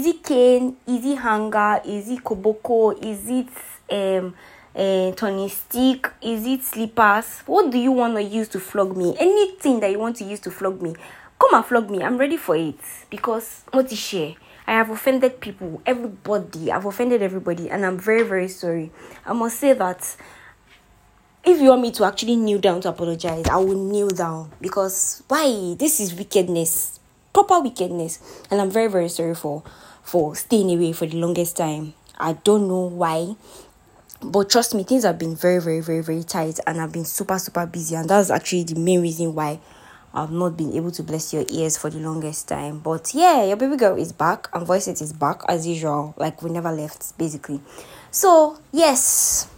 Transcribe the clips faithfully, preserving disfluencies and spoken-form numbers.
easy cane, easy hanger, easy koboko, is it um uh, turning stick, is it slippers? What do you want to use to flog me? Anything that you want to use to flog me, come and flog me. I'm ready for it, because what is share? I have offended people, everybody. I've offended everybody, and I'm very, very sorry. I must say that if you want me to actually kneel down to apologize, I will kneel down, because why? This is wickedness, proper wickedness, and I'm very, very sorry for for staying away for the longest time. I don't know why, but trust me, things have been very, very, very, very tight, and I've been super, super busy, and that's actually the main reason why I've not been able to bless your ears for the longest time. But yeah, your baby girl is back, and Voice It is back as usual. Like, we never left, basically. So, yes.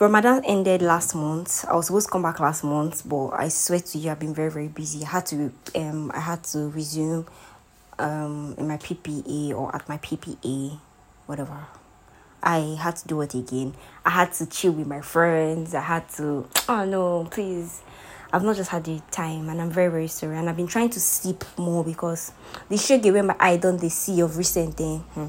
Ramadan ended last month. I was supposed to come back last month, but I swear to you, I've been very, very busy. I had to, um, I had to resume um, in my P P A or at my P P A, whatever. I had to do it again. I had to chill with my friends. I had to... Oh, no, please... I've not just had the time, and I'm very, very sorry. And I've been trying to sleep more, because the shade they wear my eye down, they see of recent thing. Hmm.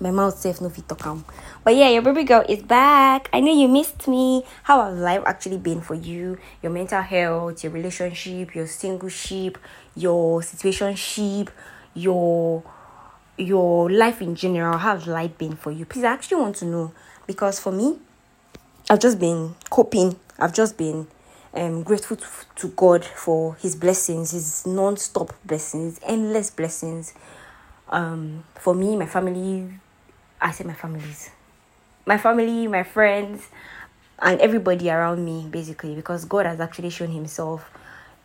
My mouth safe, no fit to come. But yeah, your baby girl is back. I know you missed me. How has life actually been for you? Your mental health, your relationship, your singleship, your situationship, your your life in general. How has life been for you? Please, I actually want to know. Because for me, I've just been coping. I've just been... I'm grateful to, to God for his blessings, his non-stop blessings, endless blessings. Um, for me, my family, I say my families, my family, my friends, and everybody around me, basically, because God has actually shown himself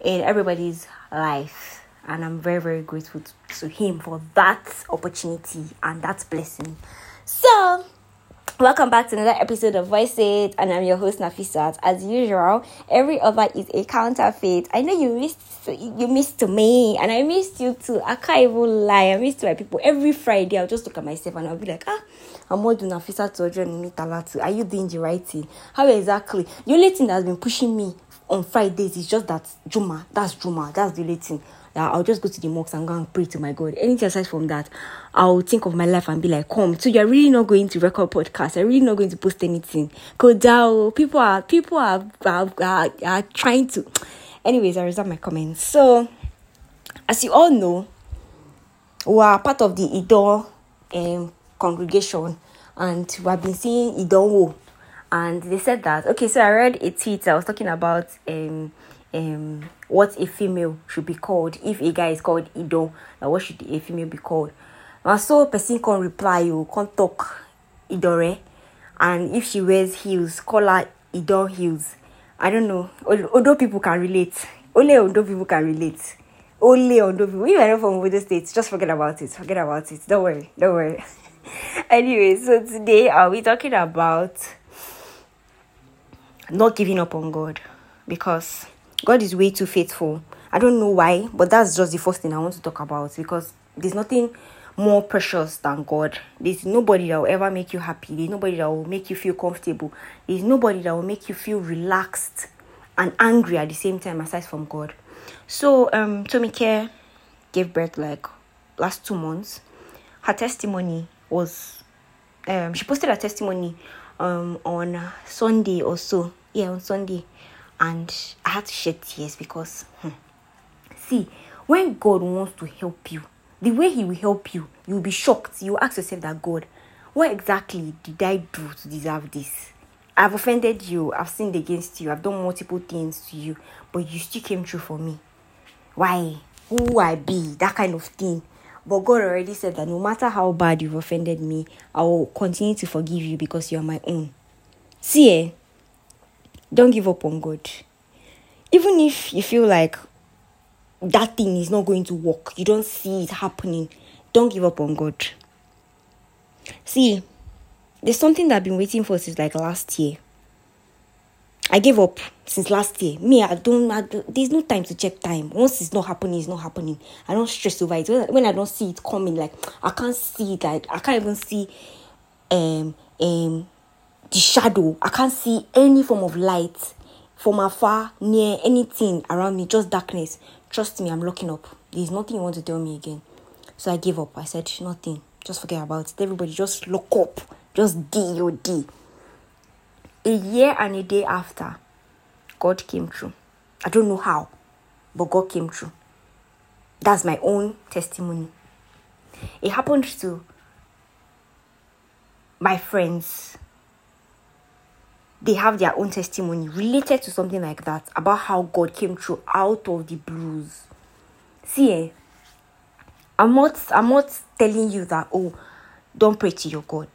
in everybody's life. And I'm very, very grateful to, to him for that opportunity and that blessing. So... welcome back to another episode of Voice It, and I'm your host Nafisa. As usual, every other is a counterfeit. I know you missed you missed me, and I missed you too. I can't even lie, I missed my people. Every Friday, I'll just look at myself and I'll be like, ah, I'm what do Nafisa children me talatu. Are you doing the right thing? How exactly? The only thing that's been pushing me on Fridays is just that Juma. That's Juma. That's the only thing. I'll just go to the mosque and go and pray to my God. Anything aside from that, I'll think of my life and be like, come. So you're really not going to record podcasts. You're really not going to post anything. Kodao. People are people are, are, are, are trying to... Anyways, I reserve my comments. So, as you all know, we are part of the Idol um, congregation. And we have been seeing Idol. And they said that... Okay, so I read a tweet that was talking about... um. Um, what a female should be called if a guy is called Ido. Like, what should a female be called? And so person can reply, you can't talk Idore, and if she wears heels, call her Ido heels. I don't know. Odo people can relate. Only Odo people can relate. Only Odo people. If you're not from Odo State, just forget about it. Forget about it. Don't worry. Don't worry. Anyway, so today are we talking about not giving up on God, because God is way too faithful. I don't know why, but that's just the first thing I want to talk about, because there's nothing more precious than God. There's nobody that will ever make you happy. There's nobody that will make you feel comfortable. There's nobody that will make you feel relaxed and angry at the same time, aside from God. So, um, Tomike gave birth like last two months. Her testimony was... um, she posted her testimony um on Sunday or so. Yeah, on Sunday. And I had to shed tears because, hmm, see, when God wants to help you, the way he will help you, you'll be shocked. You'll ask yourself that, God, what exactly did I do to deserve this? I've offended you. I've sinned against you. I've done multiple things to you. But you still came through for me. Why? Who I be? That kind of thing. But God already said that no matter how bad you've offended me, I will continue to forgive you because you are my own. See, eh? Don't give up on God. Even if you feel like that thing is not going to work, you don't see it happening, don't give up on God. See, there's something that I've been waiting for since like last year. I gave up since last year. Me, I don't, I don't there's no time to check time. Once it's not happening, it's not happening. I don't stress over it. When, when I don't see it coming, like, I can't see it. Like, I can't even see... um um. the shadow. I can't see any form of light from afar, near, anything around me, just darkness. Trust me, I'm locking up. There's nothing you want to tell me again. So I gave up. I said, nothing. Just forget about it. Everybody just lock up. Just D O D. A year and a day after, God came through. I don't know how, but God came through. That's my own testimony. It happened to my friends. They have their own testimony related to something like that, about how God came through out of the blues. See, eh? I'm not, I'm not telling you that, oh, don't pray to your God.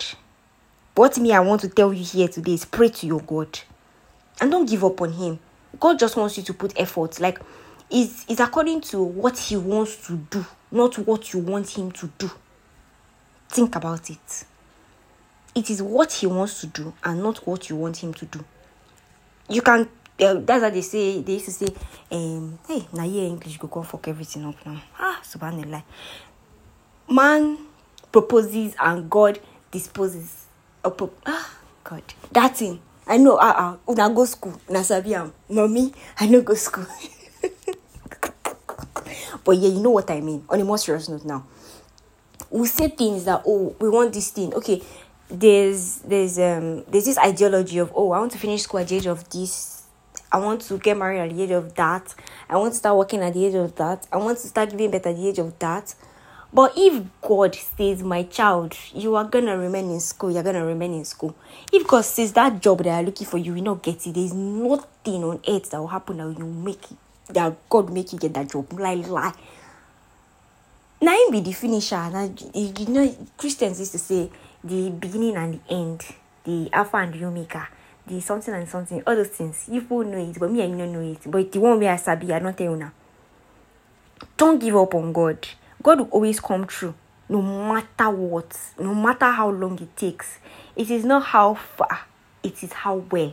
What me I want to tell you here today is pray to your God. And don't give up on him. God just wants you to put effort. Like, it's, it's according to what he wants to do, not what you want him to do. Think about it. It is what he wants to do and not what you want him to do. You can, uh, that's how they say, they used to say, um, hey, now your English go go fuck everything up now. Ah, subhanallah. Man proposes and God disposes. Oh, pro- ah, God. That thing. I know, uh-uh, una go school, una sabi am. Mommy, I no go school. But yeah, you know what I mean. On a more serious note now. We say things that, oh, we want this thing. Okay. There's there's um there's this ideology of, oh, I want to finish school at the age of this, I want to get married at the age of that, I want to start working at the age of that, I want to start giving better at the age of that. But if God says, my child, you are gonna remain in school, you're gonna remain in school. If God says that job that I'm looking for, you will not get it. There's nothing on earth that will happen that you make it, that God make you get that job. Lie, lie. Now him be the finisher. Now, you know, Christians used to say the beginning and the end, the alpha and the omega, the something and something, all those things. You people know it, but me, I don't know it. But the one way I sabi, I don't tell you now. Don't give up on God. God will always come through, no matter what, no matter how long it takes. It is not how far, it is how well.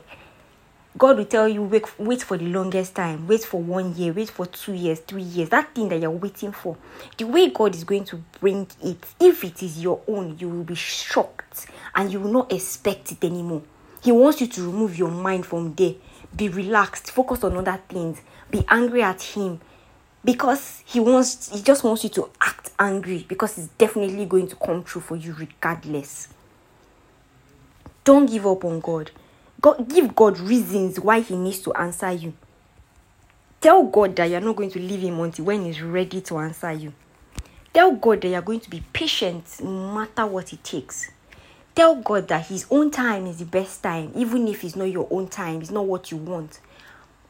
God will tell you, wait, wait for the longest time, wait for one year, wait for two years, three years, that thing that you're waiting for. The way God is going to bring it, if it is your own, you will be shocked and you will not expect it anymore. He wants you to remove your mind from there, be relaxed, focus on other things, be angry at him, because he wants, he just wants you to act angry, because it's definitely going to come true for you regardless. Don't give up on God. God, give God reasons why he needs to answer you. Tell God that you're not going to leave him until when he's ready to answer you. Tell God that you're going to be patient no matter what it takes. Tell God that his own time is the best time, even if it's not your own time, it's not what you want.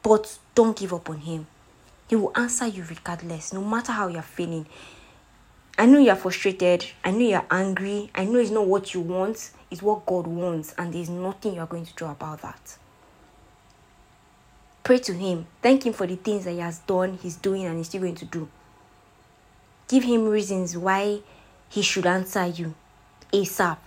But don't give up on him. He will answer you regardless, no matter how you're feeling. I know you're frustrated. I know you're angry. I know it's not what you want. It's what God wants. And there's nothing you're going to do about that. Pray to him. Thank him for the things that he has done, he's doing, and he's still going to do. Give him reasons why he should answer you ASAP.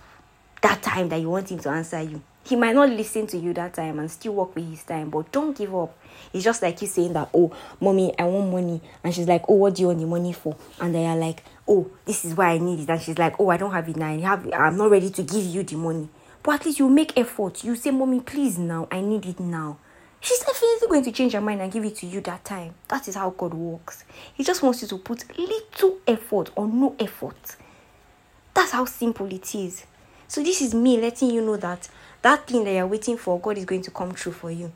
That time that you want him to answer you. He might not listen to you that time and still work with his time. But don't give up. It's just like you saying that, oh, mommy, I want money. And she's like, oh, what do you want the money for? And they are like, oh, this is why I need it. And she's like, oh, I don't have it now. I have, I'm not ready to give you the money. But at least you make effort. You say, mommy, please now. I need it now. She's definitely going to change her mind and give it to you that time. That is how God works. He just wants you to put little effort or no effort. That's how simple it is. So this is me letting you know that that thing that you're waiting for, God is going to come true for you.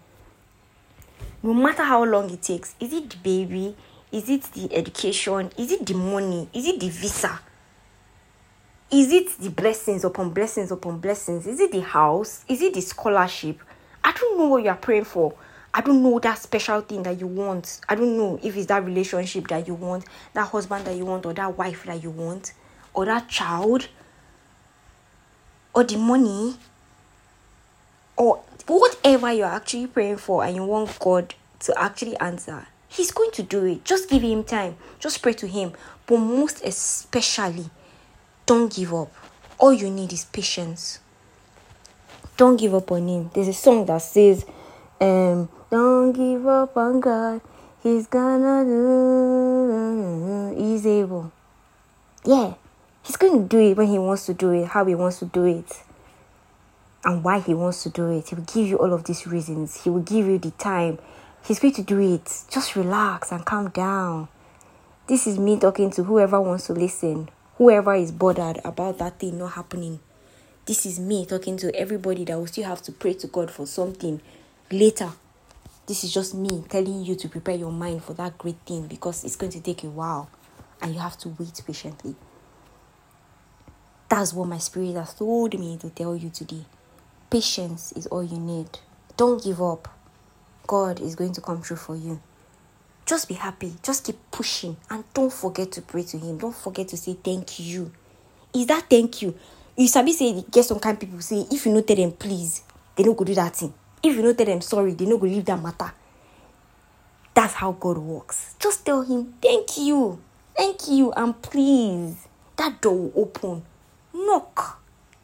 No matter how long it takes. Is it the baby? Is it the education? Is it the money? Is it the visa? Is it the blessings upon blessings upon blessings? Is it the house? Is it the scholarship? I don't know what you are praying for. I don't know that special thing that you want. I don't know if it's that relationship that you want, that husband that you want, or that wife that you want, or that child, or the money, or whatever you're actually praying for and you want God to actually answer. He's going to do it. Just give him time. Just pray to him. But most especially, don't give up. All you need is patience. Don't give up on him. There's a song that says, um, don't give up on God. He's gonna do. He's able. Yeah. He's going to do it when he wants to do it, how he wants to do it, and why he wants to do it. He will give you all of these reasons. He will give you the time. He's going to do it. Just relax and calm down. This is me talking to whoever wants to listen, whoever is bothered about that thing not happening. This is me talking to everybody that will still have to pray to God for something later. This is just me telling you to prepare your mind for that great thing, because it's going to take a while and you have to wait patiently. That's what my spirit has told me to tell you today. Patience is all you need. Don't give up. God is going to come through for you. Just be happy. Just keep pushing. And don't forget to pray to him. Don't forget to say thank you. Is that thank you? You sabi say, get some kind of people say, if you no tell them please, they no go do that thing. If you no tell them sorry, they no go leave that matter. That's how God works. Just tell him, thank you. Thank you and please. That door will open. Knock.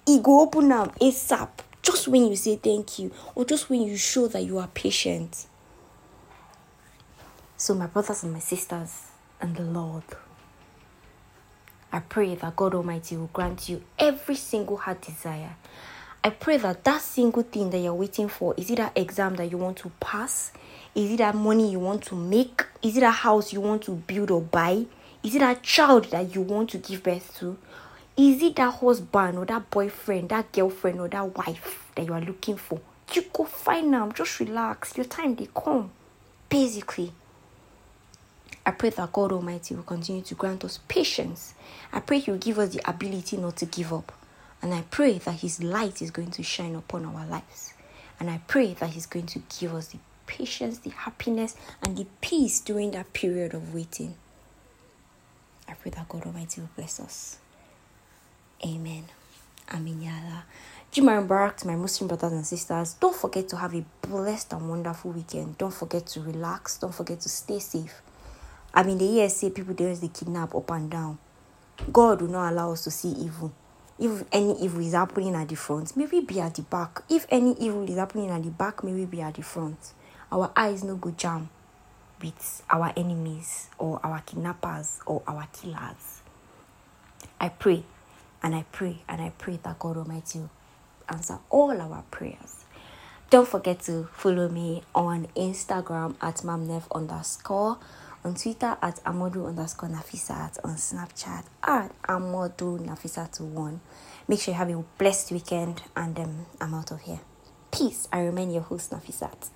It go open now ASAP. Just when you say thank you, or just when you show that you are patient. So my brothers and my sisters and the Lord, I pray that God Almighty will grant you every single heart desire. I pray that that single thing that you're waiting for, is it that exam that you want to pass? Is it that money you want to make? Is it that house you want to build or buy? Is it that child that you want to give birth to? Is it that husband or that boyfriend, that girlfriend or that wife that you are looking for? You go find them. Just relax. Your time, they come. Basically, I pray that God Almighty will continue to grant us patience. I pray he will give us the ability not to give up. And I pray that his light is going to shine upon our lives. And I pray that he's going to give us the patience, the happiness, and the peace during that period of waiting. I pray that God Almighty will bless us. Amen. Amin ya Allah. Jummah Mubarak to my Muslim brothers and sisters. Don't forget to have a blessed and wonderful weekend. Don't forget to relax. Don't forget to stay safe. I mean, the year say people they always kidnap up and down. God will not allow us to see evil. If any evil is happening at the front, may we be at the back. If any evil is happening at the back, may we be at the front. Our eyes no go jam with our enemies or our kidnappers or our killers. I pray. And I pray, and I pray that God Almighty will answer all our prayers. Don't forget to follow me on Instagram at mamnef underscore, on Twitter at amadu underscore nafisa, on Snapchat at amadu nafisa to one. Make sure you have a blessed weekend, and um, I'm out of here. Peace. I remain your host, Nafisat.